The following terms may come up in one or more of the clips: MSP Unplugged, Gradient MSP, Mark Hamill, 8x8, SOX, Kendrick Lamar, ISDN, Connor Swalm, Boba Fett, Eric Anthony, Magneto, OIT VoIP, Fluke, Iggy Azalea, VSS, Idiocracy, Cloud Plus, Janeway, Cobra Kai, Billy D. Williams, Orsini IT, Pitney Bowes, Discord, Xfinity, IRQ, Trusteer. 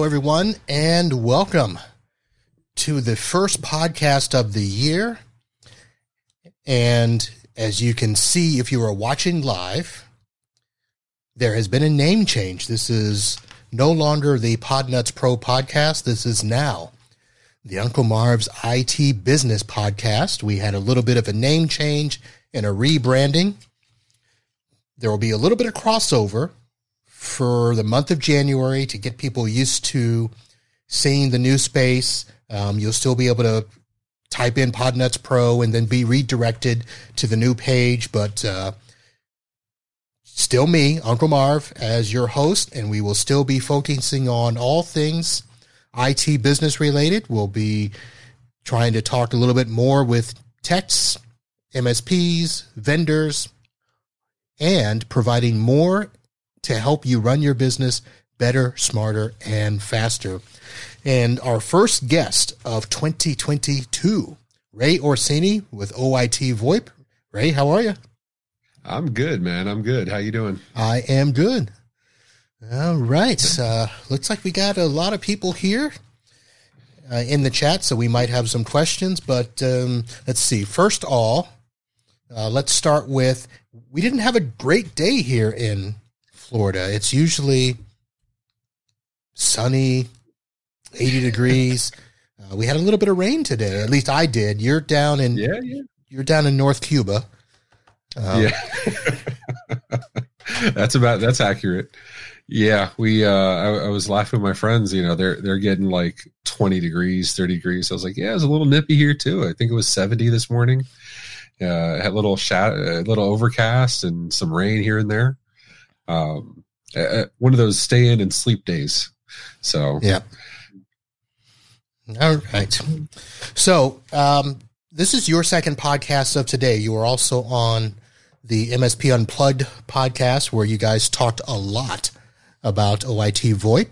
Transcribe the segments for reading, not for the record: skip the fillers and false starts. Hello, everyone, and welcome to the first podcast of the year. And as you can see, if you are watching live, there has been a name change. This is no longer the PodNuts Pro podcast. This is now the Uncle Marv's IT Business podcast. We had a little bit of a name change and a rebranding. There will be a little bit of crossover for the month of January to get people used to seeing the new space. You'll still be able to type in PodNuts Pro and then be redirected to the new page, but still me, Uncle Marv, as your host, and we will still be focusing on all things IT business related. We'll be trying to talk a little bit more with techs, MSPs, vendors, and providing more to help you run your business better, smarter, and faster. And our first guest of 2022, Ray Orsini with OIT VoIP. Ray, how are you? I'm good, man. I'm good. How you doing? I am good. All right. Looks like we got a lot of people here in the chat, so we might have some questions. But let's see. First of all, let's start with, we didn't have a great day here in Florida. It's usually sunny, 80 degrees. We had a little bit of rain today. At least I did. You're down in You're down in North Cuba. That's accurate. Yeah, we I was laughing with my friends. You know, they're getting like 20 degrees, 30 degrees. I was like, yeah, it's a little nippy here too. I think it was 70 this morning. Had a little little overcast and some rain here and there. One of those stay in and sleep days. So, yeah. All right. So, this is your second podcast of today. You were also on the MSP Unplugged podcast where you guys talked a lot about OIT VoIP.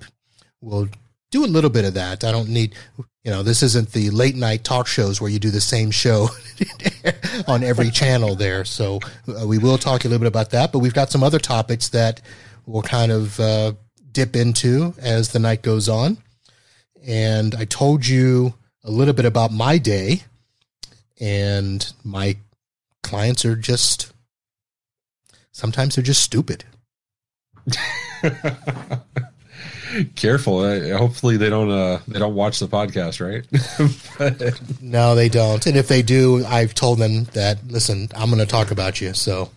We'll do a little bit of that. I don't need, you know, this isn't the late night talk shows where you do the same show on every channel there. So we will talk a little bit about that, but we've got some other topics that we'll kind of dip into as the night goes on. And I told you a little bit about my day. And my clients are just, sometimes they're just stupid. Careful. Hopefully they don't watch the podcast, right? No, they don't. And if they do, I've told them that, listen, I'm going to talk about you. So,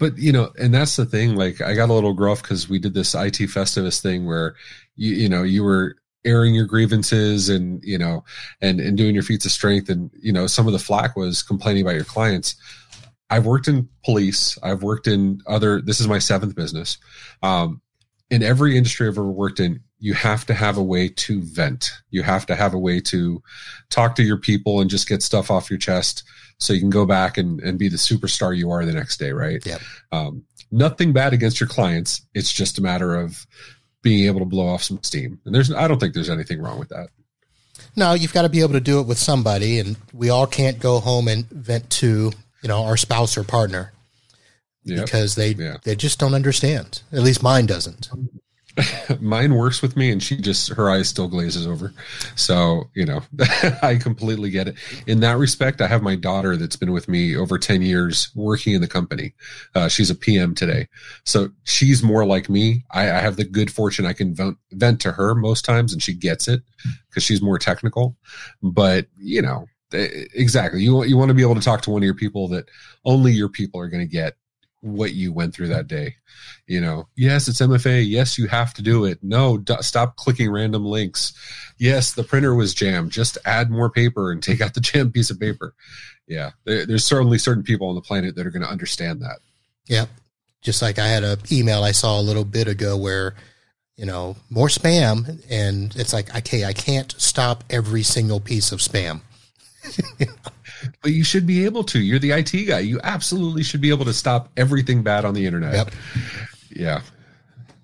but you know, and that's the thing, like I got a little gruff cause we did this IT Festivus thing where you were airing your grievances and, you know, and doing your feats of strength. And, you know, some of the flack was complaining about your clients. I've worked in police. I've worked in other, this is my seventh business. In every industry I've ever worked in, you have to have a way to vent. You have to have a way to talk to your people and just get stuff off your chest so you can go back and be the superstar you are the next day. Right. Yep. Nothing bad against your clients. It's just a matter of being able to blow off some steam. And I don't think there's anything wrong with that. No, you've got to be able to do it with somebody, and we all can't go home and vent to, you know, our spouse or partner because they just don't understand. At least mine doesn't. Mine works with me and she just, her eyes still glazes over. So, you know, I completely get it. In that respect, I have my daughter that's been with me over 10 years working in the company. She's a PM today. So she's more like me. I have the good fortune I can vent to her most times and she gets it because she's more technical. But, you know, exactly. You want to be able to talk to one of your people that only your people are going to get what you went through that day. You know, yes, it's MFA. Yes, you have to do it. No, stop clicking random links. Yes, the printer was jammed. Just add more paper and take out the jammed piece of paper. Yeah, there's certainly certain people on the planet that are going to understand that. Yep. Just like I had an email I saw a little bit ago where, you know, more spam. And it's like, okay, I can't stop every single piece of spam. But you should be able to. You're the IT guy. You absolutely should be able to stop everything bad on the internet. Yep. Yeah.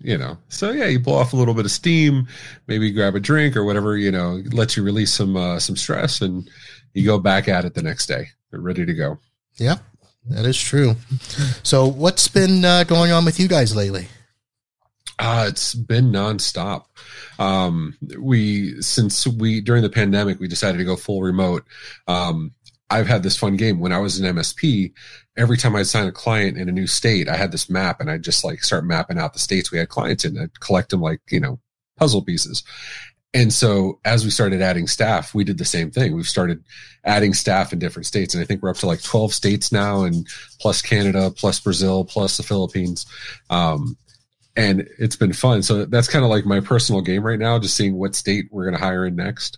You know, so yeah, you blow off a little bit of steam, maybe grab a drink or whatever, you know, lets you release some stress and you go back at it the next day. They're ready to go. Yep. That is true. So what's been going on with you guys lately? It's been nonstop. During the pandemic, we decided to go full remote. I've had this fun game. When I was an MSP, every time I'd sign a client in a new state, I had this map and I'd just like start mapping out the states we had clients in. I'd collect them like, you know, puzzle pieces. And so as we started adding staff, we did the same thing. We've started adding staff in different states. And I think we're up to like 12 states now, and plus Canada, plus Brazil, plus the Philippines. And it's been fun. So that's kind of like my personal game right now, just seeing what state we're going to hire in next.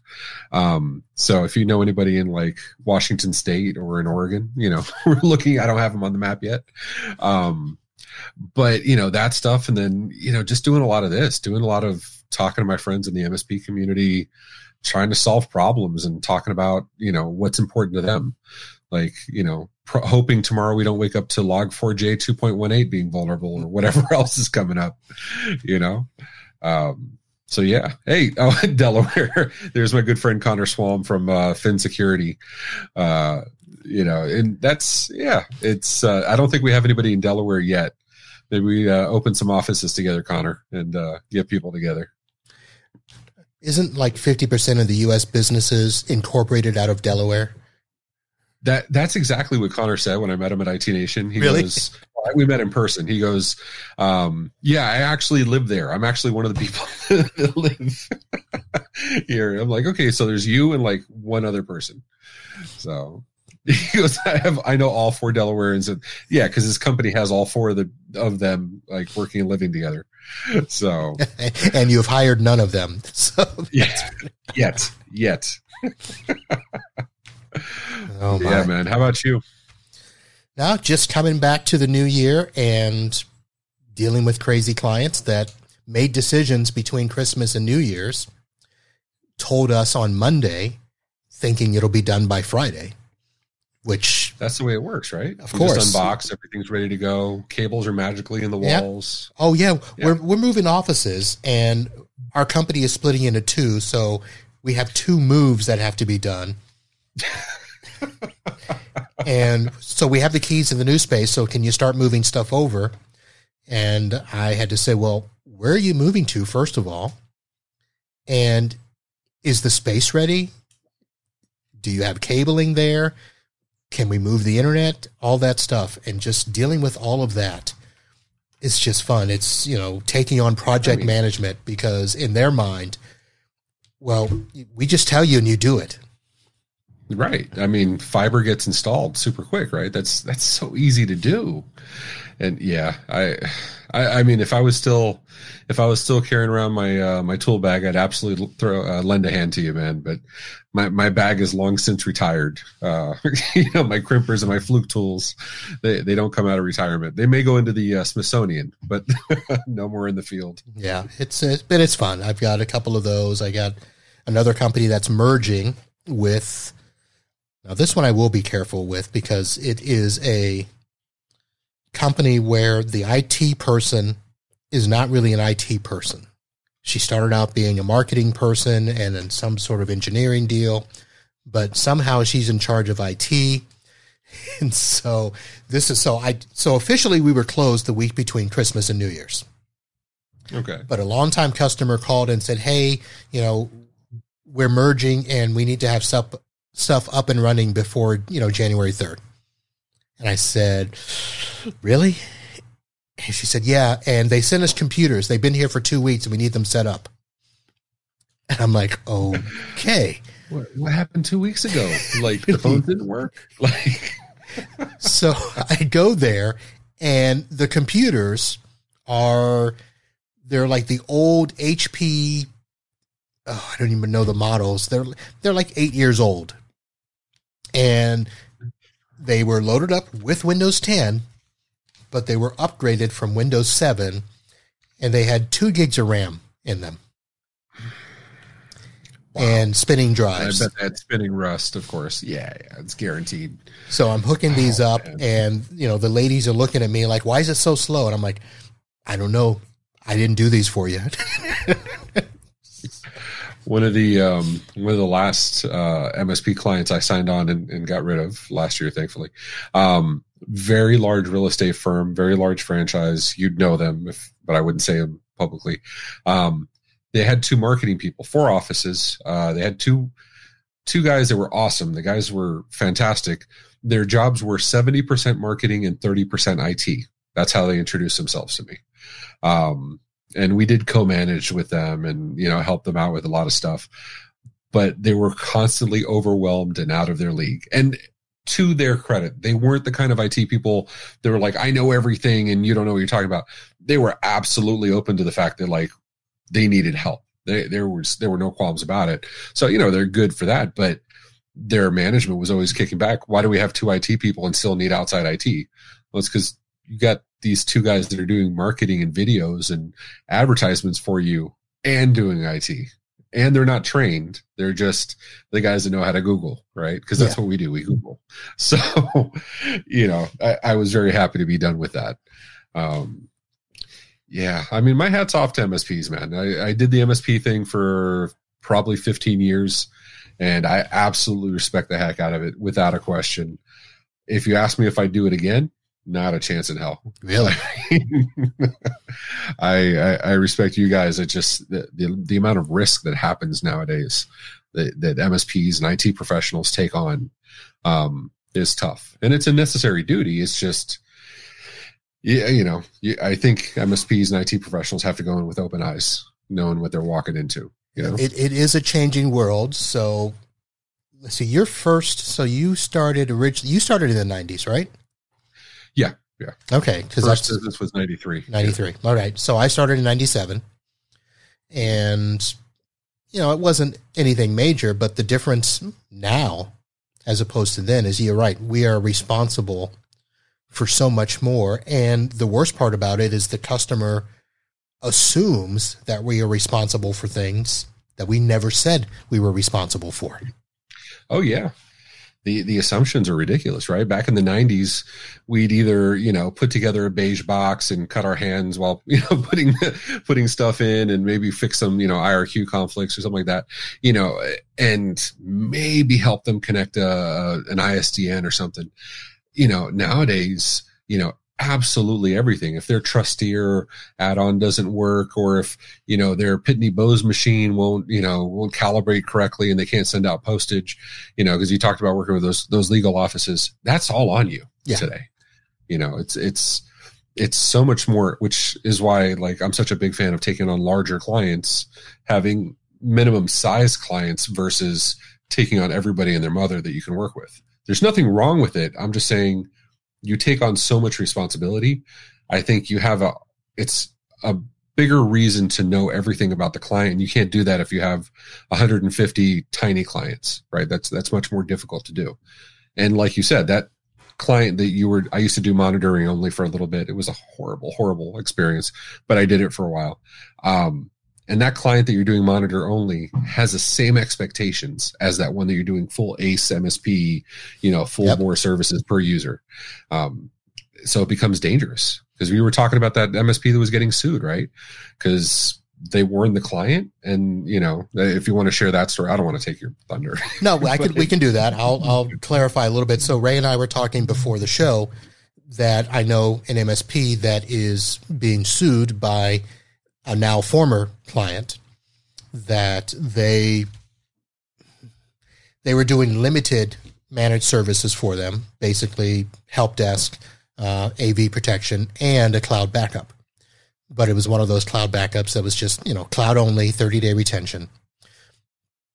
So if you know anybody in like Washington State or in Oregon, you know, we're looking, I don't have them on the map yet. But you know, that stuff. And then, you know, just doing a lot of this, doing a lot of talking to my friends in the MSP community, trying to solve problems and talking about, you know, what's important to them. Like, you know, hoping tomorrow we don't wake up to Log4j 2.18 being vulnerable or whatever else is coming up, you know? So yeah. Hey, oh, Delaware, there's my good friend Connor Swalm from Fin Security. You know, and that's, yeah, it's, I don't think we have anybody in Delaware yet. Maybe we open some offices together, Connor, and get people together. Isn't like 50% of the U.S. businesses incorporated out of Delaware? That's exactly what Connor said when I met him at IT Nation. He really? Goes, we met in person. He goes, yeah, I actually live there. I'm actually one of the people that live here. I'm like, okay, so there's you and like one other person. So he goes, I know all four Delawareans. And yeah, because his company has all four of them like working and living together. So and you've hired none of them. So yet. Oh my. Yeah, man. How about you? Now, just coming back to the new year and dealing with crazy clients that made decisions between Christmas and New Year's, told us on Monday, thinking it'll be done by Friday, which... That's the way it works, right? Of course. Just unbox, everything's ready to go. Cables are magically in the walls. Yeah. Oh, yeah. Yeah. We're moving offices, and our company is splitting into two, so we have two moves that have to be done. And so we have the keys in the new space, so can you start moving stuff over? And I had to say, well, where are you moving to, first of all? And is the space ready? Do you have cabling there? Can we move the internet? All that stuff. And just dealing with all of that, it's just fun. It's, you know, taking on project management, because in their mind, well, we just tell you and you do it. Right. I mean, fiber gets installed super quick, right? That's so easy to do. And yeah, I mean, if I was still carrying around my my tool bag, I'd absolutely lend a hand to you, man. But my bag is long since retired. You know, my crimpers and my fluke tools, they don't come out of retirement. They may go into the Smithsonian, but no more in the field. Yeah, it's fun. I've got a couple of those. I got another company that's merging with. Now, this one I will be careful with, because it is a company where the IT person is not really an IT person. She started out being a marketing person and then some sort of engineering deal, but somehow she's in charge of IT. And so so officially we were closed the week between Christmas and New Year's. Okay. But a longtime customer called and said, hey, you know, we're merging and we need to have stuff up and running before, you know, January 3rd. And I said, really? And she said, yeah. And they sent us computers. They've been here for 2 weeks and we need them set up. And I'm like, okay. What happened 2 weeks ago? Like the phone didn't work. Like, so I go there and the computers they're like the old HP. Oh, I don't even know the models. They're like 8 years old. And they were loaded up with Windows 10, but they were upgraded from Windows 7, and they had 2 gigs of RAM in them. Wow. And spinning drives. I bet that's spinning rust, of course. Yeah, it's guaranteed. So I'm hooking these up, man. And you know, the ladies are looking at me like, why is it so slow? And I'm like, I don't know. I didn't do these for you. One of the last MSP clients I signed on and got rid of last year, thankfully. Very large real estate firm, very large franchise. You'd know them, but I wouldn't say them publicly. They had two marketing people, four offices. They had two guys that were awesome. The guys were fantastic. Their jobs were 70% marketing and 30% IT. That's how they introduced themselves to me. And we did co-manage with them and, you know, help them out with a lot of stuff, but they were constantly overwhelmed and out of their league. And to their credit, they weren't the kind of IT people that were like, I know everything and you don't know what you're talking about. They were absolutely open to the fact that, like, they needed help. There were no qualms about it. So, you know, they're good for that, but their management was always kicking back. Why do we have two IT people and still need outside IT? Well, it's because you got these two guys that are doing marketing and videos and advertisements for you and doing IT. And they're not trained. They're just the guys that know how to Google, right? Because that's what we do. We Google. So, you know, I was very happy to be done with that. Yeah, I mean, my hat's off to MSPs, man. I did the MSP thing for probably 15 years, and I absolutely respect the heck out of it without a question. If you ask me if I do it again, not a chance in hell. Really? I respect you guys. It's just the amount of risk that happens nowadays that MSPs and IT professionals take on is tough. And it's a necessary duty. It's just, you know, I think MSPs and IT professionals have to go in with open eyes, knowing what they're walking into. You know? It is a changing world. So let's see, you started in the 90s, right? Yeah, yeah. Okay, because first business was 93. 93. Yeah. All right. So I started in 97, and you know, it wasn't anything major, but the difference now, as opposed to then, is you're right. We are responsible for so much more, and the worst part about it is the customer assumes that we are responsible for things that we never said we were responsible for. Oh yeah. The assumptions are ridiculous, right? Back in the 90s, we'd either, you know, put together a beige box and cut our hands while, you know, putting stuff in and maybe fix some, you know, IRQ conflicts or something like that, you know, and maybe help them connect an ISDN or something. You know, nowadays, you know, absolutely everything. If their Trusteer add-on doesn't work, or if, you know, their Pitney Bowes machine won't calibrate correctly and they can't send out postage, you know, because you talked about working with those legal offices, that's all on you today. You know, it's so much more, which is why, like, I'm such a big fan of taking on larger clients, having minimum size clients versus taking on everybody and their mother that you can work with. There's nothing wrong with it. I'm just saying, you take on so much responsibility. I think you have it's a bigger reason to know everything about the client. You can't do that if you have 150 tiny clients, right? That's much more difficult to do. And like you said, that client that I used to do monitoring only for a little bit. It was a horrible, horrible experience, but I did it for a while. And that client that you're doing monitor only has the same expectations as that one that you're doing full ACE MSP, you know, full more services per user. So it becomes dangerous, because we were talking about that MSP that was getting sued, right? Because they warned the client, and, you know, if you want to share that story, I don't want to take your thunder. No, we can do that. I'll clarify a little bit. So Ray and I were talking before the show that I know an MSP that is being sued by a now former client, that they were doing limited managed services for them, basically help desk, AV protection, and a cloud backup. But it was one of those cloud backups that was just, you know, cloud only, 30-day retention.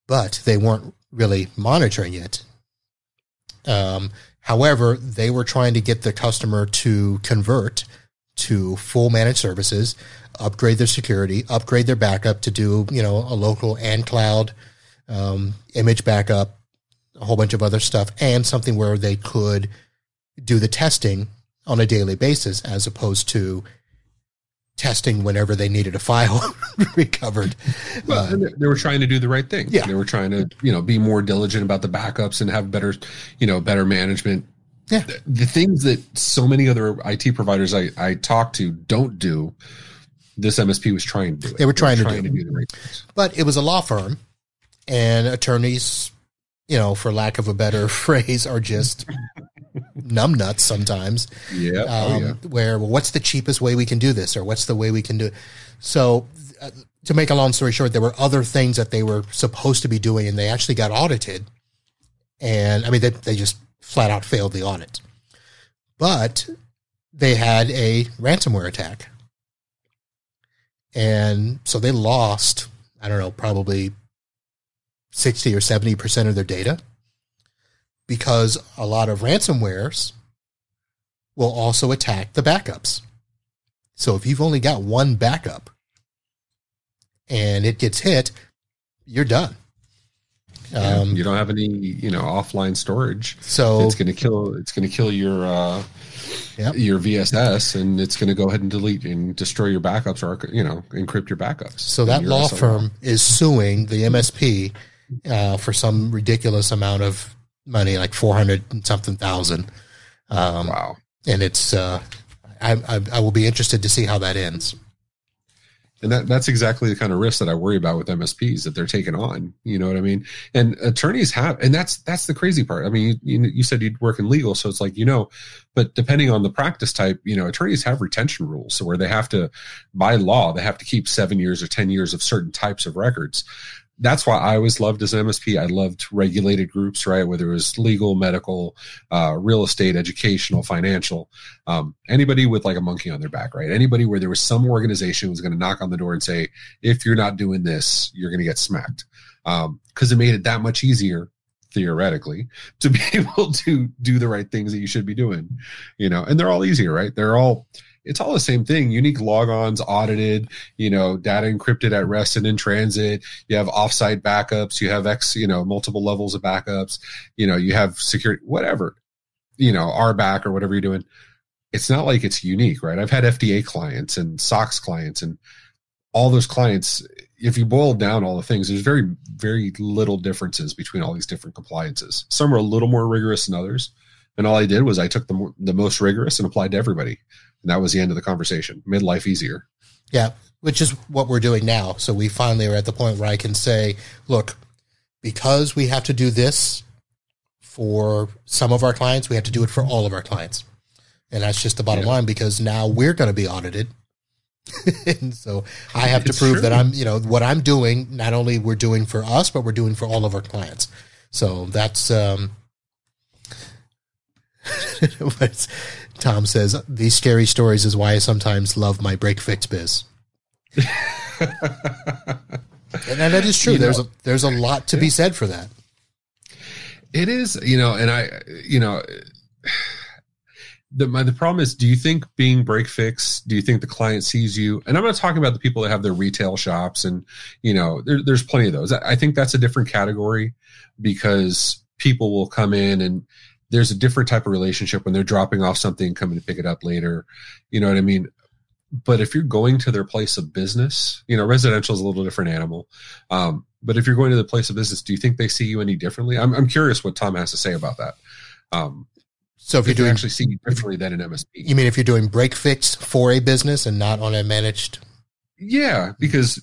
But they weren't really monitoring it. However, they were trying to get the customer to convert to full managed services, upgrade their security, upgrade their backup to do, you know, a local and cloud image backup, a whole bunch of other stuff, and something where they could do the testing on a daily basis, as opposed to testing whenever they needed a file recovered. Well, they were trying to do the right thing. Yeah. They were trying to, you know, be more diligent about the backups and have better, you know, better management. Yeah. The things that so many other IT providers I talk to don't do, this MSP was trying to do it. They were trying to do the right things. But it was a law firm, and attorneys, you know, for lack of a better phrase, are just numbnuts sometimes. Yeah. Where, well, what's the cheapest way we can do this, or what's the way we can do it? So to make a long story short, there were other things that they were supposed to be doing, and they actually got audited. And I mean, they just flat out failed the audit, but they had a ransomware attack. And so they lost, I don't know, probably 60 or 70% of their data, because a lot of ransomwares will also attack the backups. So if you've only got one backup and it gets hit, you're done. You don't have any, offline storage. So it's going to kill your VSS, and it's going to go ahead and delete and destroy your backups, or, encrypt your backups. So that law firm is suing the MSP for some ridiculous amount of money, like 400 and something thousand. Wow. And it's, I will be interested to see how that ends. And that's exactly the kind of risk that I worry about with MSPs that they're taking on. You know what I mean? And attorneys have, and that's the crazy part. I mean, you said you'd work in legal, so it's like, but depending on the practice type, attorneys have retention rules. So where they have to, by law, they have to keep 7 years or 10 years of certain types of records. That's why I always loved, as an MSP, I loved regulated groups, right? Whether it was legal, medical, real estate, educational, financial, anybody with like a monkey on their back, right? Anybody where there was some organization was going to knock on the door and say, if you're not doing this, you're going to get smacked. Because it made it that much easier, theoretically, to be able to do the right things that you should be doing, and they're all easier, right? It's all the same thing. Unique logons, audited, data encrypted at rest and in transit. You have offsite backups. You have multiple levels of backups. You have security, whatever, RBAC or whatever you're doing. It's not like it's unique, right? I've had FDA clients and SOX clients and all those clients. If you boil down all the things, there's very, very little differences between all these different compliances. Some are a little more rigorous than others. And all I did was I took the most rigorous and applied to everybody. And that was the end of the conversation. Made life easier. Yeah, which is what we're doing now. So we finally are at the point where I can say, look, because we have to do this for some of our clients, we have to do it for all of our clients. And that's just the bottom line, because now we're going to be audited. And so I have to prove that I'm, what I'm doing, not only we're doing for us, but we're doing for all of our clients. So that's... Tom says, these scary stories is why I sometimes love my break-fix biz. And that is true. There's a lot to be said for that. It is, and I, the problem is, do you think being break-fix, do you think the client sees you? And I'm not talking about the people that have their retail shops and, there's plenty of those. I think that's a different category, because people will come in and there's a different type of relationship when they're dropping off something, coming to pick it up later. You know what I mean? But if you're going to their place of business, residential is a little different animal. But if you're going to the place of business, do you think they see you any differently? I'm curious what Tom has to say about that. So if you're doing, actually see you differently than an MSP. You mean if you're doing break fix for a business and not on a managed? Yeah, because...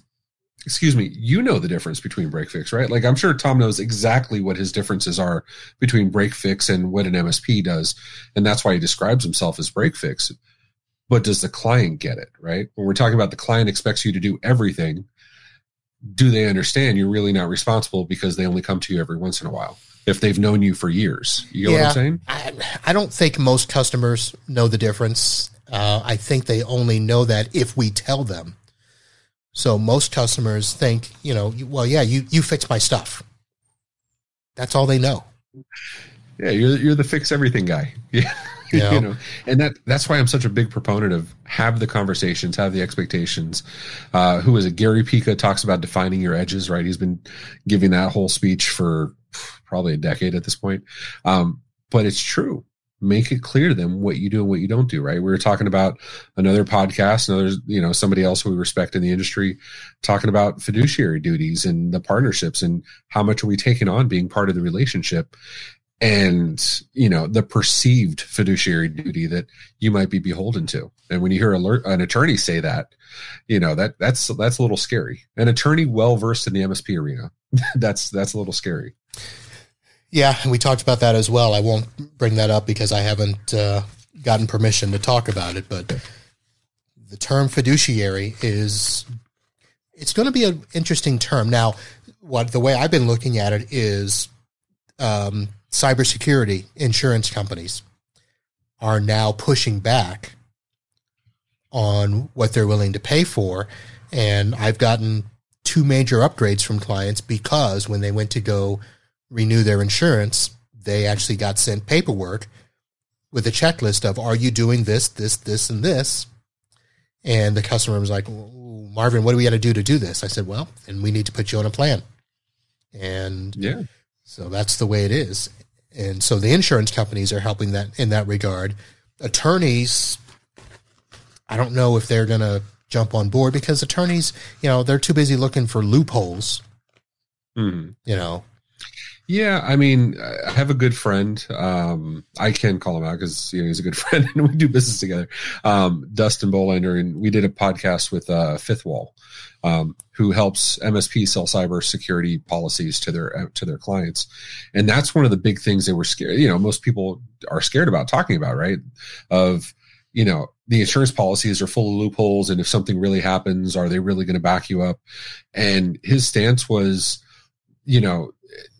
Excuse me, the difference between break fix, right? Like, I'm sure Tom knows exactly what his differences are between break fix and what an MSP does. And that's why he describes himself as break fix. But does the client get it, right? When we're talking about the client expects you to do everything, do they understand you're really not responsible because they only come to you every once in a while? If they've known you for years, what I'm saying? I don't think most customers know the difference. I think they only know that if we tell them. So most customers think, you fix my stuff. That's all they know. Yeah, you're the fix everything guy. Yeah. And that's why I'm such a big proponent of have the conversations, have the expectations. Who is it? Gary Pika talks about defining your edges, right? He's been giving that whole speech for probably a decade at this point. But it's true. Make it clear to them what you do and what you don't do, right? We were talking about another podcast, somebody else we respect in the industry, talking about fiduciary duties and the partnerships and how much are we taking on being part of the relationship, and, the perceived fiduciary duty that you might be beholden to. And when you hear an attorney say that, that's a little scary. An attorney well-versed in the MSP arena, that's a little scary. Yeah, and we talked about that as well. I won't bring that up because I haven't gotten permission to talk about it, but the term fiduciary is, it's going to be an interesting term. Now, what the way I've been looking at it is cybersecurity insurance companies are now pushing back on what they're willing to pay for, and I've gotten two major upgrades from clients because when they went to go renew their insurance, they actually got sent paperwork with a checklist of, are you doing this, this, this, and this? And the customer was like, Marvin, what do we got to do this? I said, well, and we need to put you on a plan. And yeah, so that's the way it is. And so the insurance companies are helping that in that regard. Attorneys, I don't know if they're going to jump on board because attorneys, you know, they're too busy looking for loopholes, you know. Yeah, I mean, I have a good friend. I can call him out because, you know, he's a good friend and we do business together. Dustin Bolander, and we did a podcast with Fifth Wall, who helps MSP sell cybersecurity policies to their clients. And that's one of the big things they were scared. You know, most people are scared about talking about, right? Of, you know, the insurance policies are full of loopholes. And if something really happens, are they really going to back you up? And his stance was, you know,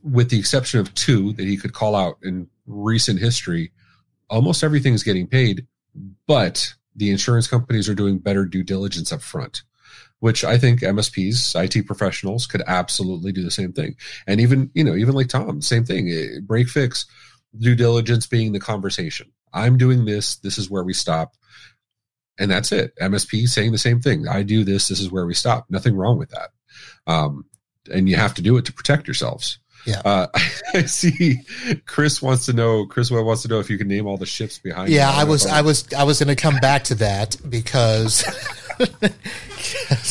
with the exception of two that he could call out in recent history, almost everything is getting paid, but the insurance companies are doing better due diligence up front, which I think MSPs, IT professionals could absolutely do the same thing. And even, you know, even like Tom, same thing, break fix, due diligence being the conversation. I'm doing this. This is where we stop. And that's it. MSP saying the same thing. I do this. This is where we stop. Nothing wrong with that. And you have to do it to protect yourselves. Yeah. I see. Chris wants to know if you can name all the ships behind. Yeah, you. I was going to come back to that because,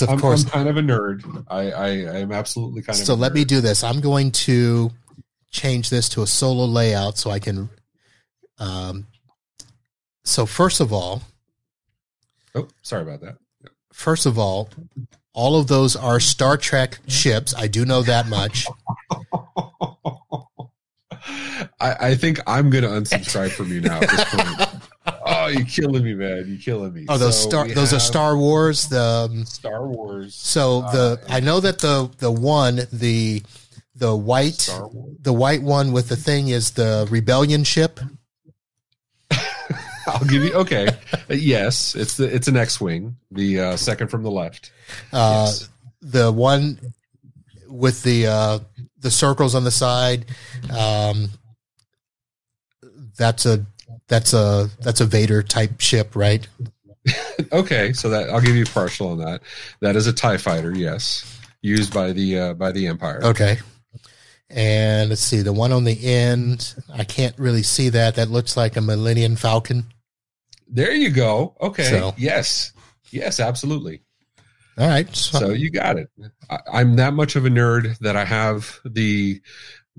of course, I'm kind of a nerd. I am absolutely kind of. So let me do this. I'm going to change this to a solo layout so I can. So first of all. Oh, sorry about that. Yeah. First of all. All of those are Star Trek ships. I do know that much. I think I'm going to unsubscribe from you now at this point. Oh, you're killing me, man. You're killing me. Oh, those are Star Wars. Star Wars. So I know that the white one with the thing is the Rebellion ship. I'll give you okay. Yes, it's an X-wing, the second from the left. Yes. The one with the circles on the side. That's a Vader type ship, right? Okay, so that I'll give you partial on that. That is a TIE fighter, yes, used by the Empire. Okay. And let's see the one on the end. I can't really see that. That looks like a Millennium Falcon. There you go. Okay. So. Yes. Yes, absolutely. All right. So you got it. I'm that much of a nerd that I have the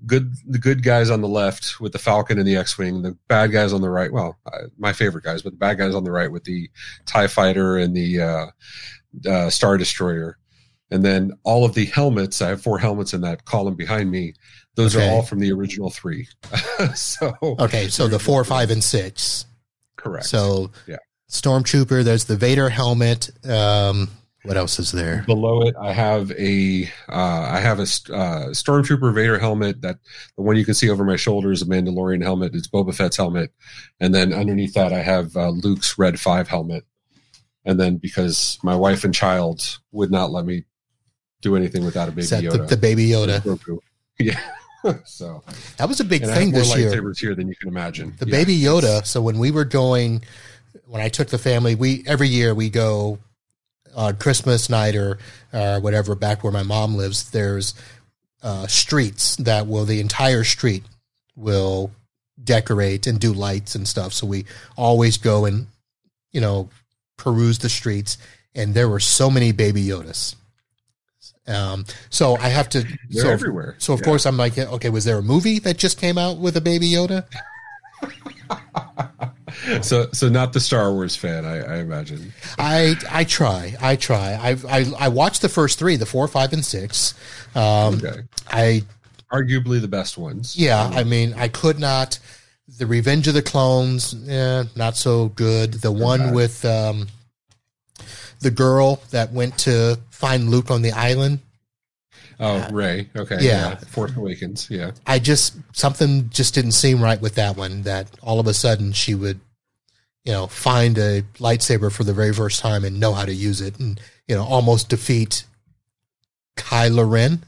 good guys on the left with the Falcon and the X-Wing, the bad guys on the right. Well, my favorite guys, but the bad guys on the right with the TIE Fighter and the Star Destroyer. And then all of the helmets, I have four helmets in that column behind me. Those are all from the original three. So the 4, 5, and 6. Correct. So yeah. Stormtrooper, there's the Vader helmet. What else is there? Below it, I have a Stormtrooper Vader helmet. That the one you can see over my shoulder is a Mandalorian helmet. It's Boba Fett's helmet. And then underneath that, I have Luke's Red 5 helmet. And then because my wife and child would not let me do anything without a baby Yoda. The baby Yoda. Yeah. So that was a big thing this year. I have more lightsabers here than you can imagine. The baby Yoda. So when I took the family, every year we go on Christmas night or whatever, back where my mom lives, there's streets that the entire street will decorate and do lights and stuff. So we always go and, you know, peruse the streets, and there were so many baby Yodas. So I have to. They're everywhere. So of course I'm like, okay, was there a movie that just came out with a baby Yoda? So not the Star Wars fan, I imagine. I try. I watched the first three, the 4, 5, and 6. Okay. I arguably the best ones. Yeah, I mean, I could not. The Revenge of the Clones, not so good. The one with the girl that went to find Luke on the island. Oh, Ray. Okay. Yeah. Force Awakens. Yeah. I just, something just didn't seem right with that one, that all of a sudden she would, you know, find a lightsaber for the very first time and know how to use it and, you know, almost defeat Kylo Ren.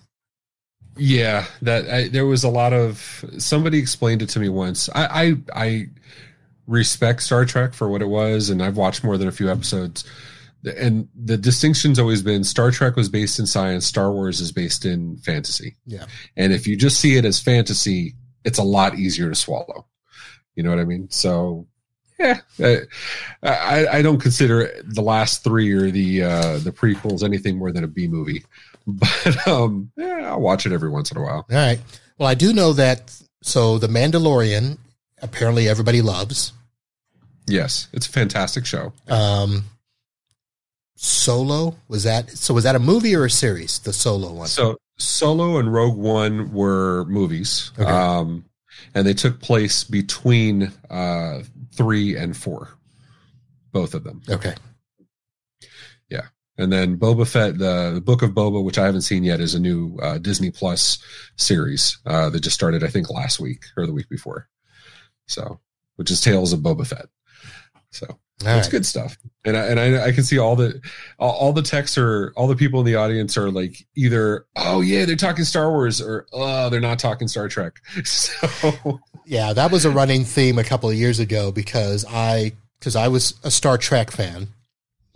Yeah, that there was a lot of, somebody explained it to me once. I respect Star Trek for what it was, and I've watched more than a few episodes. And the distinction's always been Star Trek was based in science, Star Wars is based in fantasy. Yeah. And if you just see it as fantasy, it's a lot easier to swallow. You know what I mean? So, yeah, I don't consider the last three or the prequels anything more than a B movie. But yeah, I'll watch it every once in a while. All right. Well, I do know that. So The Mandalorian, apparently everybody loves. Yes, it's a fantastic show. Solo, was that? So was that a movie or a series? The Solo one. So Solo and Rogue One were movies, okay. And they took place between 3 and 4, both of them. Okay. Yeah. And then Boba Fett, the Book of Boba, which I haven't seen yet, is a new Disney Plus series that just started, I think, last week or the week before. So, which is Tales of Boba Fett. So it's good stuff. And I can see all the texts are, all the people in the audience are like either, oh yeah, they're talking Star Wars, or oh, they're not talking Star Trek. So yeah, that was a running theme a couple of years ago because I was a Star Trek fan.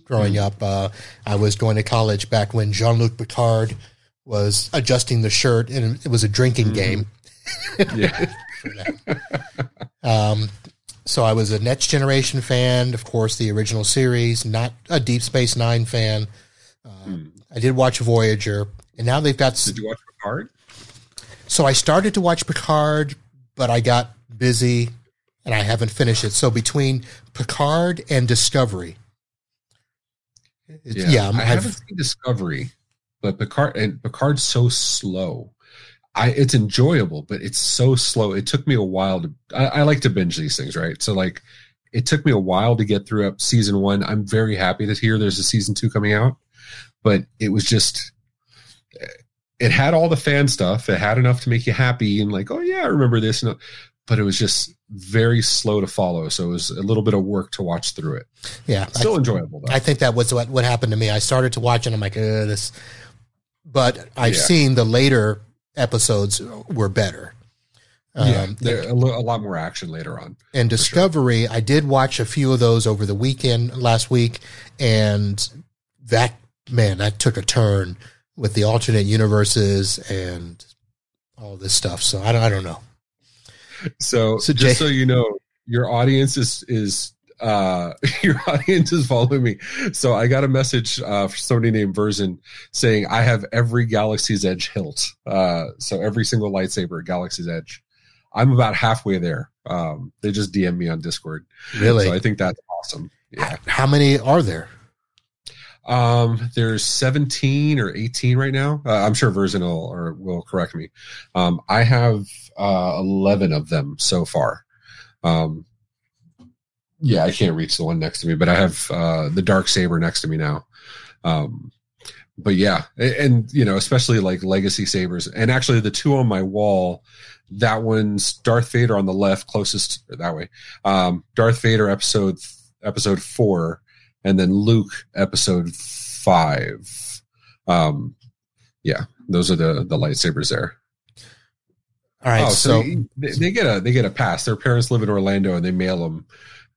Growing up, I was going to college back when Jean-Luc Picard was adjusting the shirt, and it was a drinking game. Yeah. So I was a Next Generation fan, of course, the original series, not a Deep Space Nine fan. I did watch Voyager, and now they've got... Did you watch Picard? So I started to watch Picard, but I got busy, and I haven't finished it. So between Picard and Discovery... Yeah, I haven't seen Discovery, but Picard's so slow. It's enjoyable, but it's so slow. It took me a while to. I like to binge these things, right? So, like, it took me a while to get through up season one. I'm very happy to hear there's a season 2 coming out, but it was just. It had all the fan stuff. It had enough to make you happy and like, oh yeah, I remember this, and but it was just very slow to follow. So it was a little bit of work to watch through it. Yeah. Still enjoyable though. I think that was what happened to me. I started to watch and I'm like, this, but I've seen the later episodes were better. They're a lot more action later on. And Discovery, sure. I did watch a few of those over the weekend last week. And that took a turn with the alternate universes and all this stuff. So I don't know. So just so you know, your audience is following me. So I got a message for somebody named Verzin saying I have every Galaxy's Edge hilt. So every single lightsaber at Galaxy's Edge. I'm about halfway there. They just DM me on Discord. Really? So I think that's awesome. Yeah. How many are there? There's 17 or 18 right now. I'm sure Verzin will correct me. I have 11 of them so far. Yeah, I can't reach the one next to me, but I have the dark saber next to me now. But yeah, and you know, especially like legacy sabers, and actually the two on my wall. That one's Darth Vader on the left, closest that way. Darth Vader episode 4. And then Luke, episode 5. Yeah, those are the lightsabers there. All right, so they get a pass. Their parents live in Orlando, and they mail them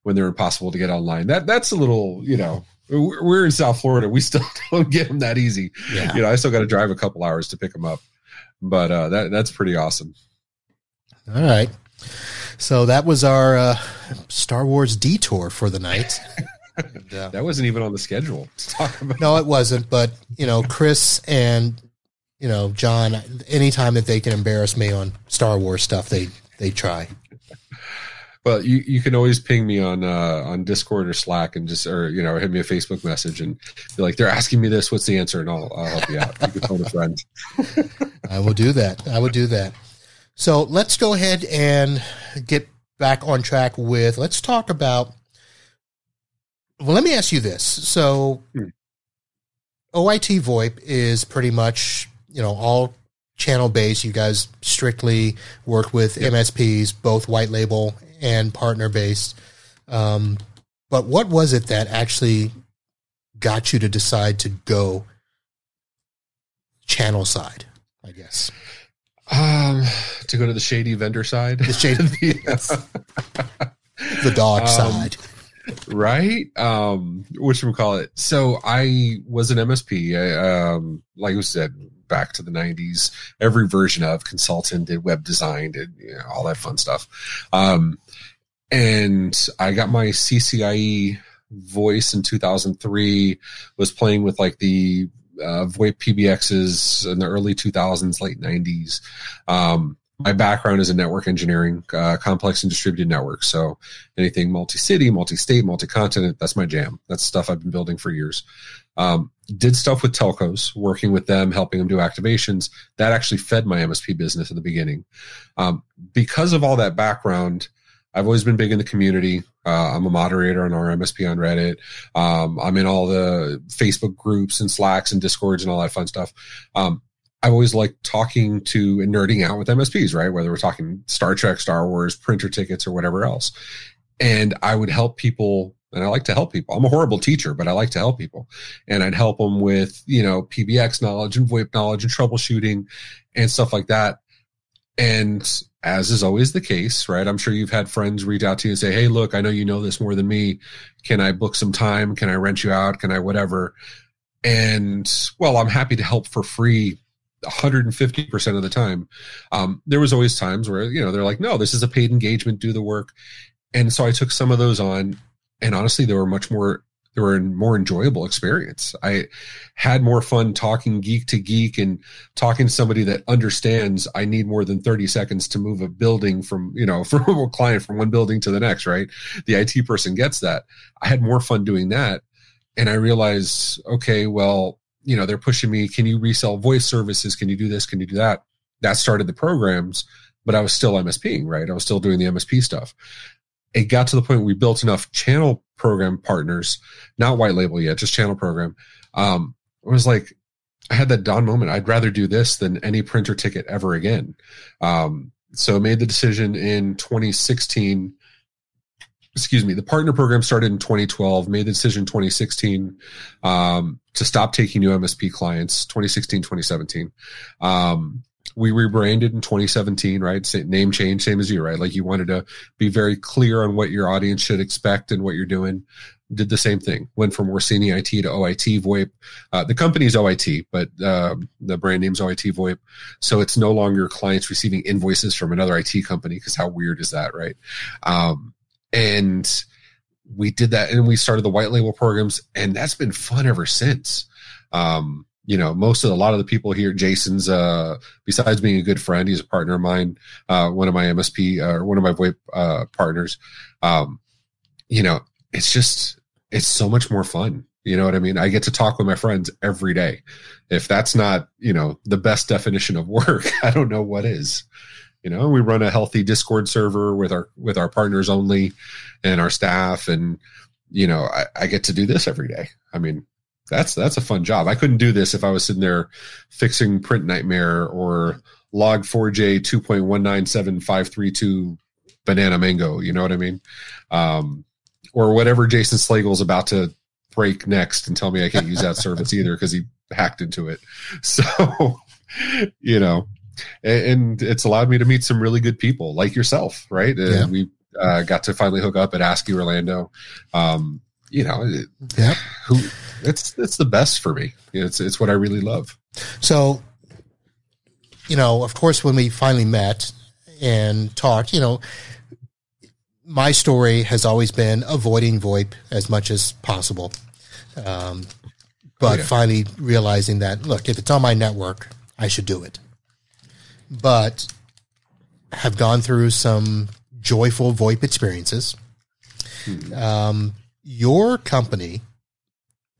when they're impossible to get online. That's a little, you know. We're in South Florida. We still don't get them that easy. Yeah. You know, I still got to drive a couple hours to pick them up, but that's pretty awesome. All right, so that was our Star Wars detour for the night. And, that wasn't even on the schedule to talk about. No, it wasn't. But, you know, Chris and, you know, John, anytime that they can embarrass me on Star Wars stuff, they try. Well, you can always ping me on Discord or Slack, and just, or, you know, hit me a Facebook message and be like, they're asking me this, what's the answer? And I'll help you out. You can phone a friend. I will do that. So let's go ahead and get back on track with, let's talk about, well, let me ask you this. So OIT VoIP is pretty much, you know, all channel based. You guys strictly work with MSPs, both white label and partner based. But what was it that actually got you to decide to go channel side, I guess? To go to the shady vendor side, the shady, the dog side, right? Whatchamacallit. So I was an MSP. I, like I said, back to the 90s, every version of consultant, did web design, did, you know, all that fun stuff. And I got my CCIE voice in 2003, was playing with like the VoIP PBXs in the early 2000s, late 90s. My background is in network engineering, complex and distributed networks. So anything multi-city, multi-state, multi-continent, that's my jam. That's stuff I've been building for years. Did stuff with telcos, working with them, helping them do activations. That actually fed my MSP business in the beginning. Because of all that background, I've always been big in the community. I'm a moderator on our MSP on Reddit. I'm in all the Facebook groups and Slacks and Discords and all that fun stuff. I've always liked talking to and nerding out with MSPs, right? Whether we're talking Star Trek, Star Wars, printer tickets, or whatever else. And I would help people, and I like to help people. I'm a horrible teacher, but I like to help people. And I'd help them with, you know, PBX knowledge and VoIP knowledge and troubleshooting and stuff like that. And as is always the case, right? I'm sure you've had friends reach out to you and say, hey, look, I know you know this more than me. Can I book some time? Can I rent you out? Can I whatever? And, well, I'm happy to help for free 150% of the time. There was always times where, you know, they're like, no, this is a paid engagement, do the work. And so I took some of those on, and honestly, they were a more enjoyable experience. I had more fun talking geek to geek and talking to somebody that understands I need more than 30 seconds to move a building from a client from one building to the next, right? The IT person gets that. I had more fun doing that. And I realized, okay, well, you know, they're pushing me. Can you resell voice services? Can you do this? Can you do that? That started the programs, but I was still MSPing, right? I was still doing the MSP stuff. It got to the point where we built enough channel program partners, not white label yet, just channel program. It was like, I had that dawn moment. I'd rather do this than any printer ticket ever again. So I made the decision in 2016. Excuse me, the partner program started in 2012, made the decision in 2016 to stop taking new MSP clients, 2016, 2017. We rebranded in 2017, right? Name change, same as you, right? Like you wanted to be very clear on what your audience should expect and what you're doing. Did the same thing. Went from Orsini IT to OIT VoIP. The company's OIT, but the brand name's OIT VoIP. So it's no longer clients receiving invoices from another IT company, because how weird is that, right? And we did that, and we started the white label programs, and that's been fun ever since. You know, a lot of the people here, Jason's, besides being a good friend, he's a partner of mine, one of my MSP, one of my VoIP partners. You know, it's so much more fun. You know what I mean? I get to talk with my friends every day. If that's not, you know, the best definition of work, I don't know what is. You know, we run a healthy Discord server with our partners only and our staff. And, you know, I get to do this every day. I mean, that's a fun job. I couldn't do this if I was sitting there fixing Print Nightmare or Log4j 2.197532 banana mango. You know what I mean? Or whatever Jason Slagle's about to break next and tell me I can't use that service either because he hacked into it. So, you know. And it's allowed me to meet some really good people like yourself, right? Yeah. And we got to finally hook up at ASCII Orlando. You know, yeah. It's the best for me. It's what I really love. So, you know, of course, when we finally met and talked, you know, my story has always been avoiding VoIP as much as possible. But finally realizing that, look, if it's on my network, I should do it. But have gone through some joyful VoIP experiences. Your company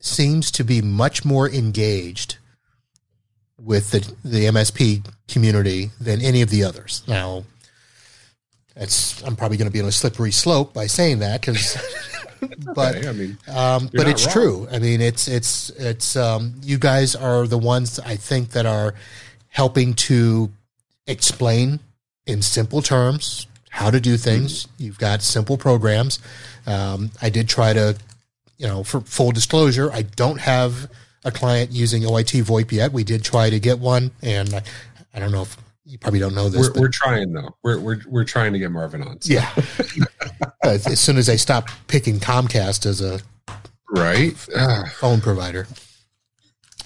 seems to be much more engaged with the MSP community than any of the others. Now, I'm probably going to be on a slippery slope by saying that, because, but it's true. I mean, it's you guys are the ones, I think, that are helping to explain in simple terms how to do things. You've got simple programs. I did try to, for full disclosure, I don't have a client using OIT VoIP yet. We did try to get one, and I don't know if you probably don't know this. We're trying though. We're trying to get Marvin on. So. Yeah. As soon as they stop picking Comcast as a phone provider.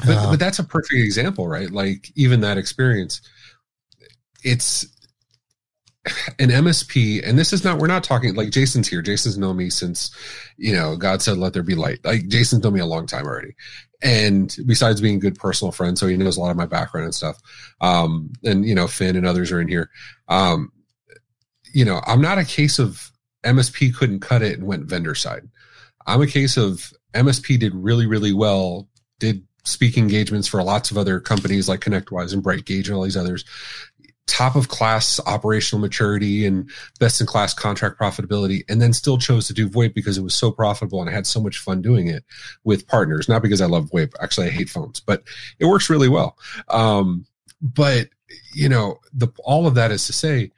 But that's a perfect example, right? Like even that experience, it's an MSP, and this is not, we're not talking like Jason's here. Jason's known me since, God said, let there be light. Like Jason's known me a long time already. And besides being good personal friends, so he knows a lot of my background and stuff. And, Finn and others are in here. I'm not a case of MSP couldn't cut it and went vendor side. I'm a case of MSP did really, really well, did speak engagements for lots of other companies like ConnectWise and BrightGauge and all these others. Top of class operational maturity and best in class contract profitability, and then still chose to do VoIP because it was so profitable and I had so much fun doing it with partners. Not because I love VoIP. Actually, I hate phones, but it works really well. All of that is to say,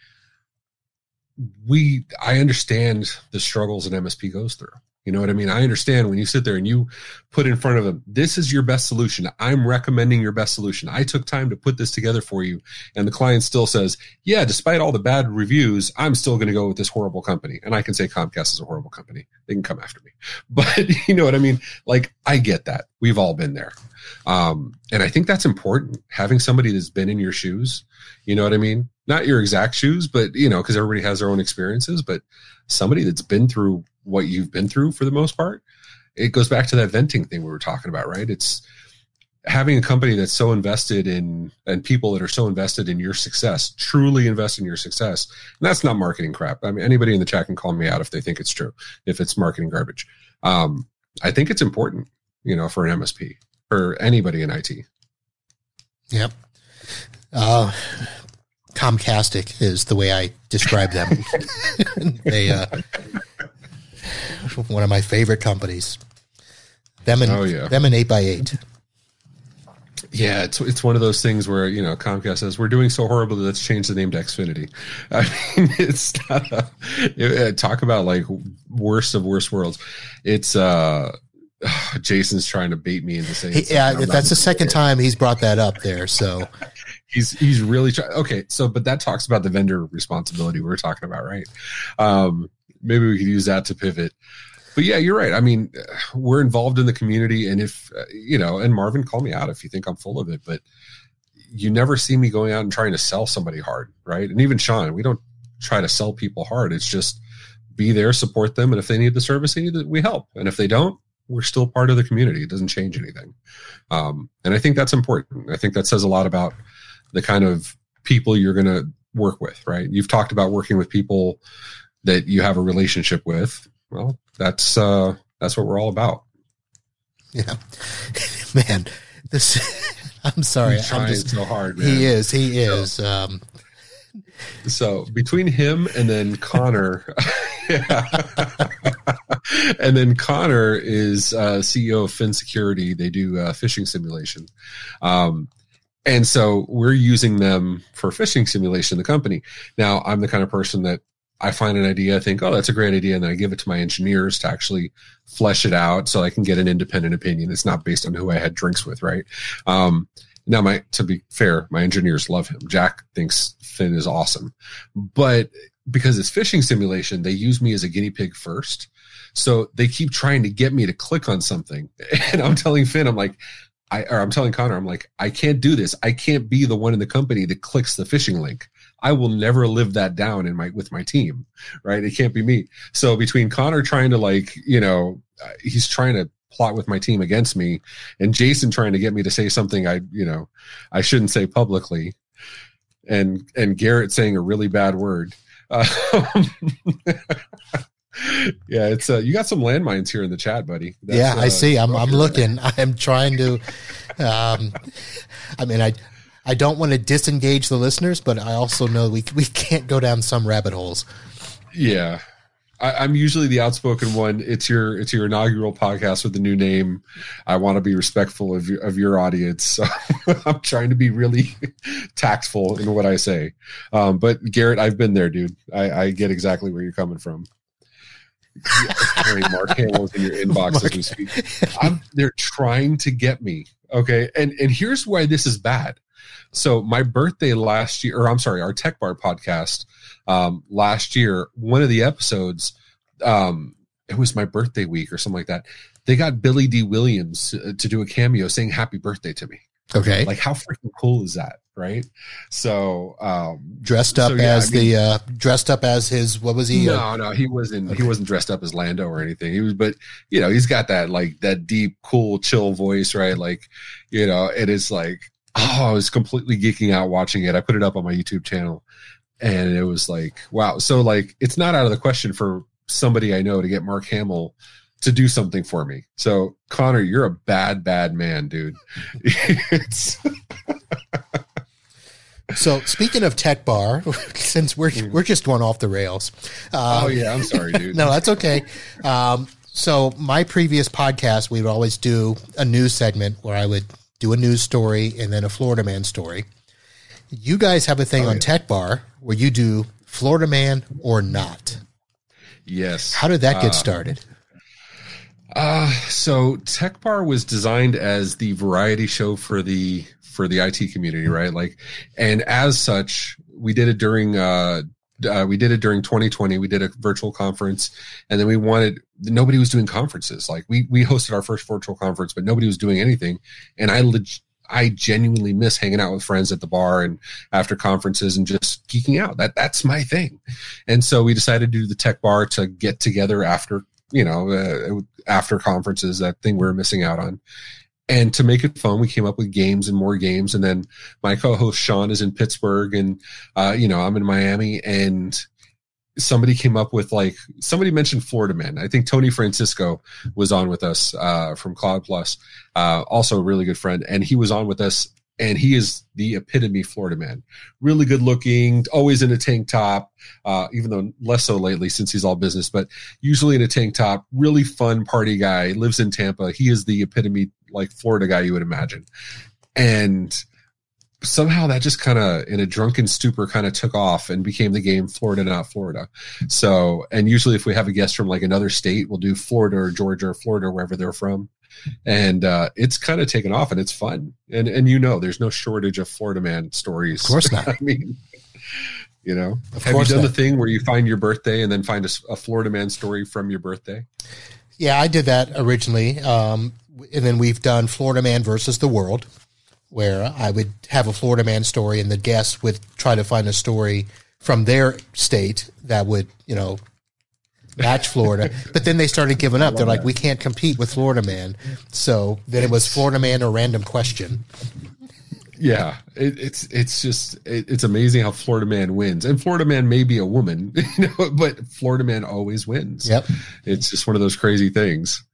I understand the struggles an MSP goes through. You know what I mean? I understand when you sit there and you put in front of them, this is your best solution. I'm recommending your best solution. I took time to put this together for you. And the client still says, yeah, despite all the bad reviews, I'm still going to go with this horrible company. And I can say Comcast is a horrible company. They can come after me. But you know what I mean? Like, I get that. We've all been there. And I think that's important, having somebody that's been in your shoes. You know what I mean? Not your exact shoes, but, because everybody has their own experiences, but somebody that's been through what you've been through for the most part. It goes back to that venting thing we were talking about, right? It's having a company that's so invested in, and people that are so invested in your success, truly invest in your success. And that's not marketing crap. I mean, anybody in the chat can call me out if they think it's true, if it's marketing garbage. I think it's important, for an MSP, for anybody in IT. Yep. Comcastic is the way I describe them. They, one of my favorite companies, them and 8x8. Yeah. It's one of those things where, Comcast says we're doing so horrible that let's change the name to Xfinity. I mean, it's not talk about like worst of worst worlds. It's, Jason's trying to bait me into saying that's the second time he's brought that up there. So he's really trying. Okay. So, but that talks about the vendor responsibility we were talking about, right? Maybe we could use that to pivot. But yeah, you're right. I mean, we're involved in the community. And if, and Marvin, call me out if you think I'm full of it, but you never see me going out and trying to sell somebody hard, right? And even Sean, we don't try to sell people hard. It's just be there, support them. And if they need the service, we help. And if they don't, we're still part of the community. It doesn't change anything. And I think that's important. I think that says a lot about the kind of people you're going to work with, right? You've talked about working with people that you have a relationship with. Well, that's what we're all about. Yeah, man, I'm sorry. He's trying so hard, man. He is. So between him and then Connor, and then Connor is CEO of Fin Security. They do phishing simulation. And so we're using them for phishing simulation, the company. Now I'm the kind of person that, I find an idea, I think, oh, that's a great idea. And then I give it to my engineers to actually flesh it out so I can get an independent opinion. It's not based on who I had drinks with, right? To be fair, my engineers love him. Jack thinks Finn is awesome. But because it's phishing simulation, they use me as a guinea pig first. So they keep trying to get me to click on something. And I'm telling Finn, I'm telling Connor, I can't do this. I can't be the one in the company that clicks the phishing link. I will never live that down with my team, right? It can't be me. So between Connor trying to he's trying to plot with my team against me, and Jason trying to get me to say something I shouldn't say publicly, and Garrett saying a really bad word. Yeah, it's you got some landmines here in the chat, buddy. That's, I see. I'm looking. I'm trying to. I mean, I don't want to disengage the listeners, but I also know we can't go down some rabbit holes. Yeah, I'm usually the outspoken one. It's your inaugural podcast with a new name. I want to be respectful of your audience. So I'm trying to be really tactful in what I say. But Garrett, I've been there, dude. I get exactly where you're coming from. Mark Hamill's in your inbox as we speak. They're trying to get me. Okay. And here's why this is bad. So my birthday last year, our Tech Bar podcast last year, one of the episodes, it was my birthday week or something like that. They got Billy D. Williams to do a cameo saying happy birthday to me. Okay. Like, how freaking cool is that? Right. So, dressed up as his, what was he? No, he wasn't dressed up as Lando or anything. But you know, he's got that, like that deep, cool, chill voice, right? Like, you know, it is like, oh, I was completely geeking out watching it. I put it up on my YouTube channel and it was like, wow. So like, it's not out of the question for somebody I know to get Mark Hamill to do something for me. So Connor, you're a bad, bad man, dude. So speaking of Tech Bar, since we're just one off the rails. I'm sorry, dude. No, that's okay. So my previous podcast, we would always do a news segment where I would do a news story and then a Florida man story. You guys have a thing on Tech Bar where you do Florida man or not. Yes. How did that get started? So Tech Bar was designed as the variety show for the IT community, right? Like, and as such, we did it during 2020. We did a virtual conference, and then nobody was doing conferences. Like we hosted our first virtual conference, but nobody was doing anything. And I genuinely miss hanging out with friends at the bar and after conferences and just geeking out. That's my thing. And so we decided to do the Tech Bar to get together after conferences, that thing we were missing out on. And to make it fun, we came up with games and more games. And then my co-host Sean is in Pittsburgh and, I'm in Miami, and somebody came up with somebody mentioned Florida Man. I think Tony Francisco was on with us from Cloud Plus, also a really good friend. And he was on with us, and he is the epitome Florida man. Really good looking, always in a tank top, even though less so lately since he's all business, but usually in a tank top, really fun party guy, lives in Tampa. He is the epitome, like Florida guy you would imagine. And somehow that just kind of in a drunken stupor kind of took off and became the game Florida, not Florida. So, and usually if we have a guest from like another state, we'll do Florida or Georgia or Florida, wherever they're from. And it's kind of taken off, and it's fun. And there's no shortage of Florida man stories. Of course not. I mean, have you done the thing where you find your birthday and then find a Florida man story from your birthday? Yeah, I did that originally. And then we've done Florida man versus the world, where I would have a Florida man story and the guests would try to find a story from their state that would, match Florida. But then they started giving up. They're like, we can't compete with Florida man. So then it was Florida man or random question. Yeah, it's amazing how Florida man wins. And Florida man may be a woman, but Florida man always wins. Yep. It's just one of those crazy things.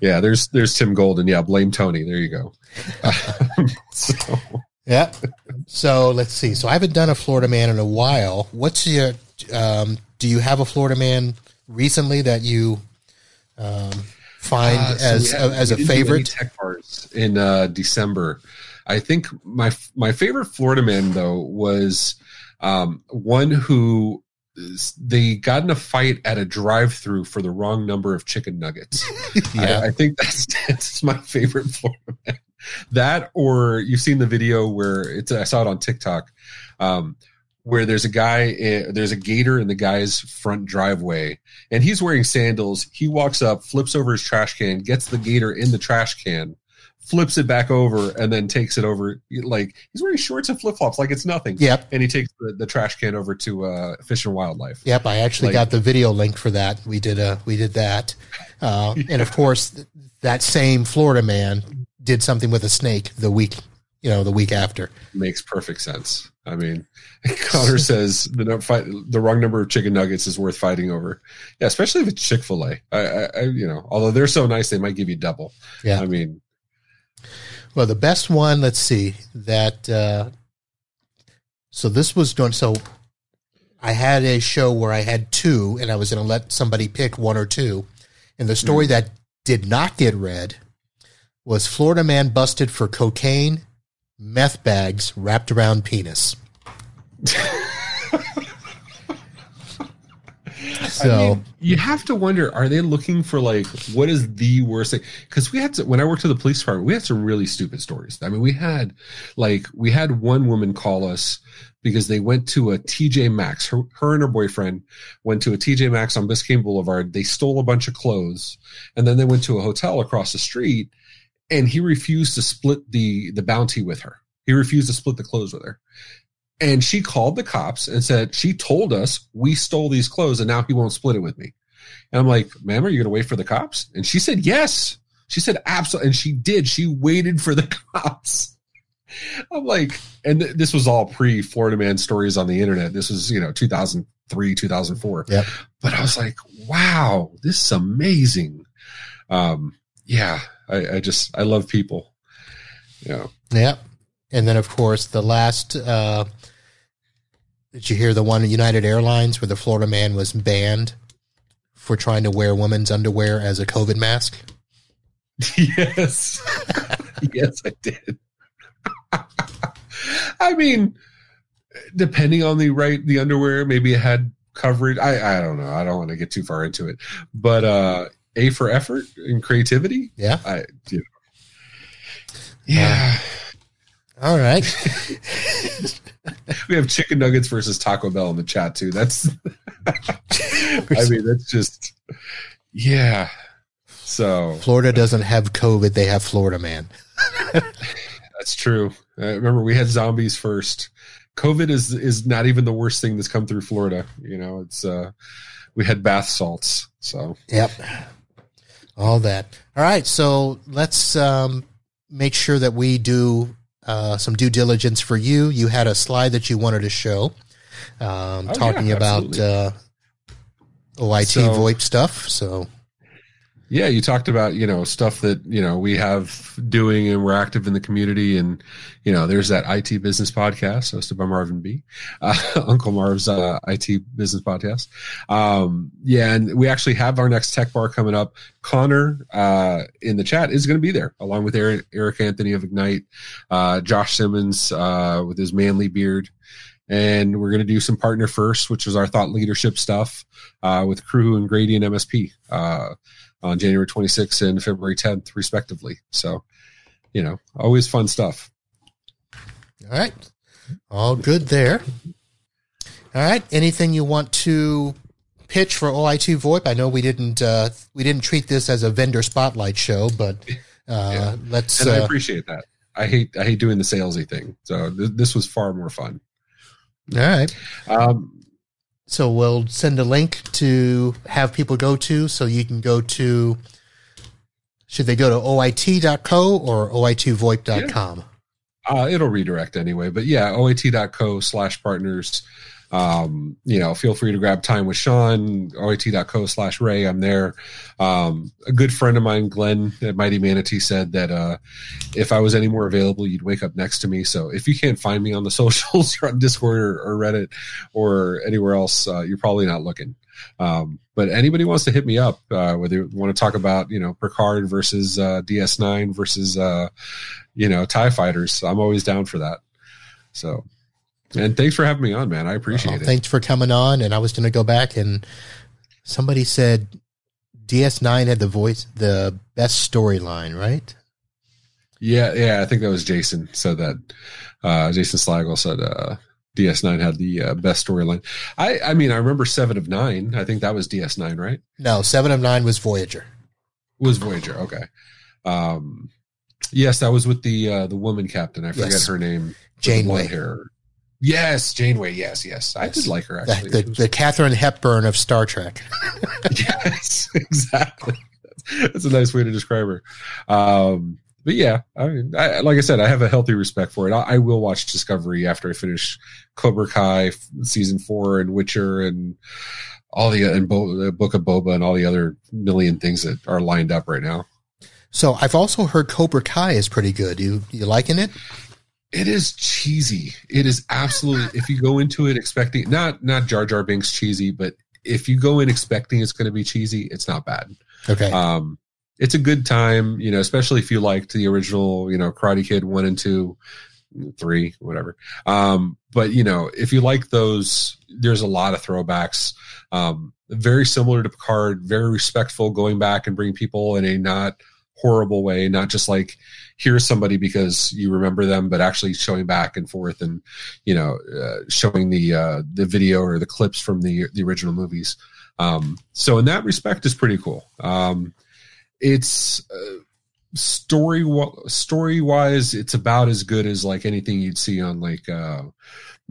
Yeah, there's Tim Golden. Yeah, blame Tony. There you go. Yeah. So let's see. So I haven't done a Florida man in a while. What's your do you have a Florida man recently that you find as a favorite? Tech Bars in December. I think my favorite Florida man though was one who they got in a fight at a drive-thru for the wrong number of chicken nuggets. Yeah. I think that's my favorite Florida man. That, or you've seen the video where I saw it on TikTok. Where there's a gator in the guy's front driveway, and he's wearing sandals. He walks up, flips over his trash can, gets the gator in the trash can, flips it back over, and then takes it over. Like, he's wearing shorts and flip-flops like it's nothing. Yep. And he takes the trash can over to Fish and Wildlife. Yep, I actually got the video link for that. We did that. And, of course, that same Florida man did something with a snake the week after. Makes perfect sense. I mean, Connor says the wrong number of chicken nuggets is worth fighting over. Yeah, especially if it's Chick-fil-A. I you know, although they're so nice, they might give you double. Yeah, I mean, well, the best one. Let's see that. So this was done. So I had a show where I had two, and I was going to let somebody pick one or two. And the story that did not get read was Florida man busted for cocaine, meth bags wrapped around penis. So I mean, you have to wonder, are they looking for like, what is the worst thing? Because we had to, when I worked at the police department, we had some really stupid stories. I mean, we had one woman call us because they went to a TJ Maxx. Her and her boyfriend went to a TJ Maxx on Biscayne Boulevard. They stole a bunch of clothes, and then they went to a hotel across the street, and he refused to split the bounty with her. He refused to split the clothes with her. And she called the cops and said, she told us we stole these clothes, and now he won't split it with me. And I'm like, ma'am, are you going to wait for the cops? And she said, yes. She said, absolutely. And she did. She waited for the cops. I'm like, and this was all pre-Florida Man stories on the internet. This was, 2003, 2004. Yep. But I was like, wow, this is amazing. Yeah, I love people. Yeah. Yeah. And then, of course, the last, did you hear the one at United Airlines where the Florida man was banned for trying to wear women's underwear as a COVID mask? Yes. Yes, I did. I mean, depending on the underwear, maybe it had coverage. I don't know. I don't want to get too far into it, but A for effort and creativity. Yeah. Yeah. All right. We have chicken nuggets versus Taco Bell in the chat too. That's, I mean, that's just, yeah. So Florida doesn't have COVID. They have Florida man. That's true. Remember, we had zombies first. COVID is not even the worst thing that's come through Florida. It's we had bath salts. So yep, all that. All right, so let's make sure that we do some due diligence for you. You had a slide that you wanted to show, talking about OIT VoIP stuff. So. Yeah, you talked about, stuff that, we have doing and we're active in the community. And, there's that IT Business podcast hosted by Marvin B., Uncle Marv's IT Business podcast. Yeah, and we actually have our next tech bar coming up. Connor in the chat is going to be there, along with Eric Anthony of Ignite, Josh Simmons with his manly beard. And we're going to do some partner first, which is our thought leadership stuff with Crew and Gradient MSP. On January 26th and February 10th, respectively. So, always fun stuff. All right. All good there. All right. Anything you want to pitch for OIT VoIP? I know we didn't treat this as a vendor spotlight show, but yeah. Let's. And I appreciate that. I hate doing the salesy thing. So this was far more fun. All right. So we'll send a link to have people go to, so you can go to, should they go to oit.co or oitvoip.com? Yeah. It'll redirect anyway, but yeah, oit.co/partners. Feel free to grab time with Sean, oit.co/Ray. I'm there. A good friend of mine, Glenn at Mighty Manatee, said that if I was any more available, you'd wake up next to me. So if you can't find me on the socials or on Discord or Reddit or anywhere else, you're probably not looking. But anybody wants to hit me up, whether you want to talk about, Picard versus DS9 versus, TIE fighters, I'm always down for that. So. And thanks for having me on, man. I appreciate it. Thanks for coming on. And I was going to go back, and somebody said DS9 had the best storyline, right? Yeah. I think that was Jason said that. Jason Slagle said DS9 had the best storyline. I mean, I remember 7 of 9. I think that was DS9, right? No, 7 of 9 was Voyager. Okay. Yes, that was with the woman captain. I forget her name. Janeway. Yes, Janeway. Yes. I did like her, actually. The Katharine Hepburn of Star Trek. Yes, exactly. That's a nice way to describe her. But yeah, I mean, like I said, I have a healthy respect for it. I will watch Discovery after I finish Cobra Kai season 4 and Witcher and all the and Book of Boba and all the other million things that are lined up right now. So I've also heard Cobra Kai is pretty good. You liking it? It is cheesy. It is absolutely. If you go into it expecting not Jar Jar Binks cheesy, but if you go in expecting it's going to be cheesy, it's not bad. Okay. It's a good time, you know, especially if you liked the original, you know, Karate Kid 1 and 2, 3, whatever. But you know, if you like those, there's a lot of throwbacks. Very similar to Picard, very respectful, going back and bringing people in a not horrible way, not just like here's somebody because you remember them, but actually showing back and forth and, you know, showing the video or the clips from the original movies. So in that respect is pretty cool. It's story wise, it's about as good as like anything you'd see on like the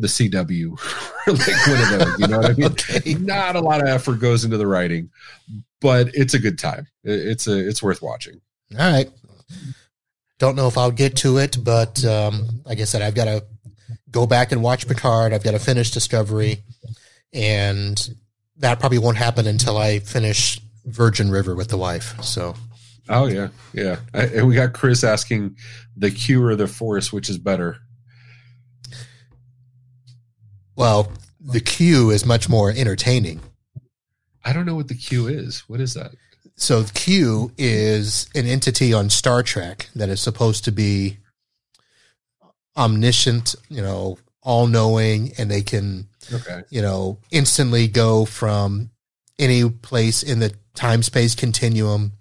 CW, or like one of those. You know what I mean? Okay. Not a lot of effort goes into the writing, but it's a good time. It's worth watching. All right. Don't know if I'll get to it, but like I said, I've got to go back and watch Picard. I've got to finish Discovery, and that probably won't happen until I finish Virgin River with the wife. So, oh yeah, yeah. And we got Chris asking the Q or the Force, which is better. Well, the Q is much more entertaining. I don't know what the Q is. What is that? So the Q is an entity on Star Trek that is supposed to be omniscient, you know, all-knowing, and they can, you know, instantly go from any place in the time-space continuum.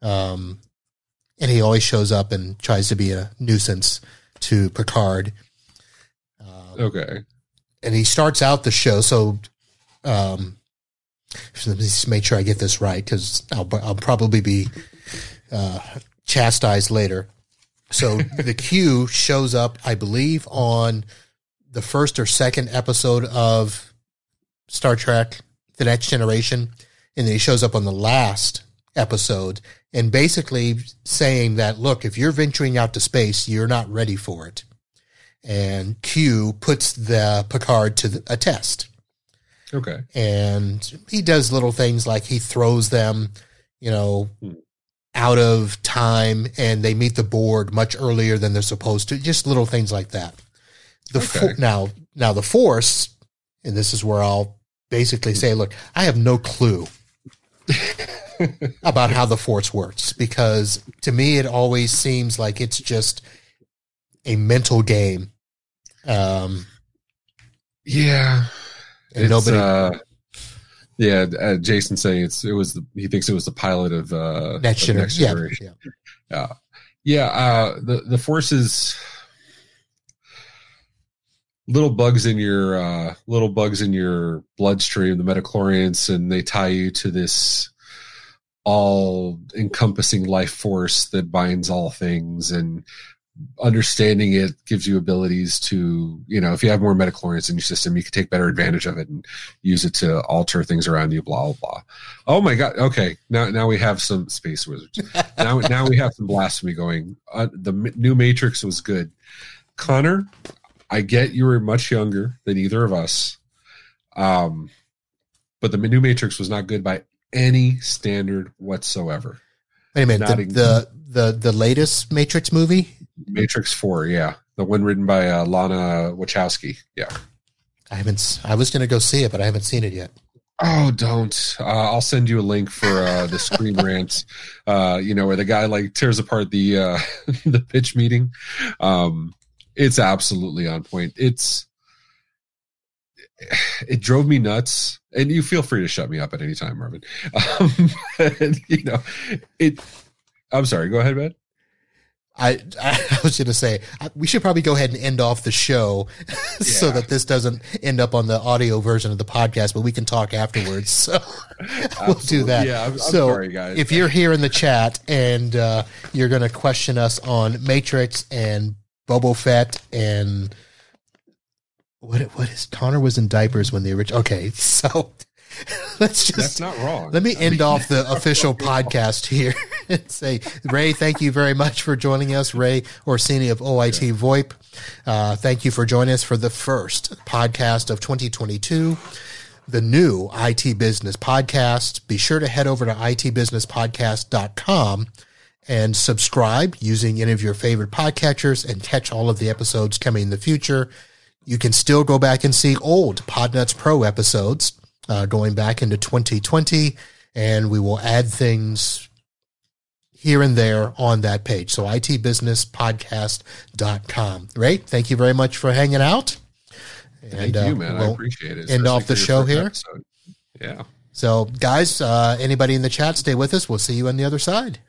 And he always shows up and tries to be a nuisance to Picard. And he starts out the show. So, let me just make sure I get this right, because I'll probably be chastised later. So the Q shows up, I believe, on the first or second episode of Star Trek: The Next Generation, and then he shows up on the last episode, and basically saying that, look, if you're venturing out to space, you're not ready for it. And Q puts the Picard to a test. Okay. And he does little things like he throws them, you know, out of time, and they meet the Borg much earlier than they're supposed to. Just little things like that. Now the Force, and this is where I'll basically say, look, I have no clue about how the Force works, because to me it always seems like it's just a mental game. And nobody. Jason saying he thinks it was the pilot of Next Generation. The Force is little bugs in your bloodstream, the metachlorians, and they tie you to this all-encompassing life force that binds all things, and understanding it gives you abilities to, you know, if you have more metachlorians in your system, you can take better advantage of it and use it to alter things around you, blah, blah, blah. Oh my God. Okay. Now we have some space wizards. Now we have some blasphemy going. The new Matrix was good. Connor, I get you were much younger than either of us. But the new Matrix was not good by any standard whatsoever. Wait a minute. The latest Matrix movie? Matrix 4, yeah. The one written by Lana Wachowski, yeah. I was going to go see it, but I haven't seen it yet. Oh, don't. I'll send you a link for the Screen Rant, you know, where the guy like tears apart the pitch meeting. It's absolutely on point. It drove me nuts, and you feel free to shut me up at any time, Marvin. I'm sorry. Go ahead, man. I was going to say, we should probably go ahead and end off the show so that this doesn't end up on the audio version of the podcast, but we can talk afterwards. So we'll do that. Yeah, I'm sorry, guys. If you're here in the chat and you're going to question us on Matrix and Boba Fett and what is Connor was in diapers when the original. Okay, so let's just. That's not wrong. Let me end off the official podcast here. and say, Ray, thank you very much for joining us. Ray Orsini of OIT VoIP. Thank you for joining us for the first podcast of 2022. The new IT Business Podcast. Be sure to head over to itbusinesspodcast.com and subscribe using any of your favorite podcatchers and catch all of the episodes coming in the future. You can still go back and see old PodNuts Pro episodes going back into 2020, and we will add things here and there on that page. So itbusinesspodcast.com. Ray, thank you very much for hanging out. And, thank you, man. I appreciate it. End off the show here. Episode. Yeah. So, guys, anybody in the chat, stay with us. We'll see you on the other side.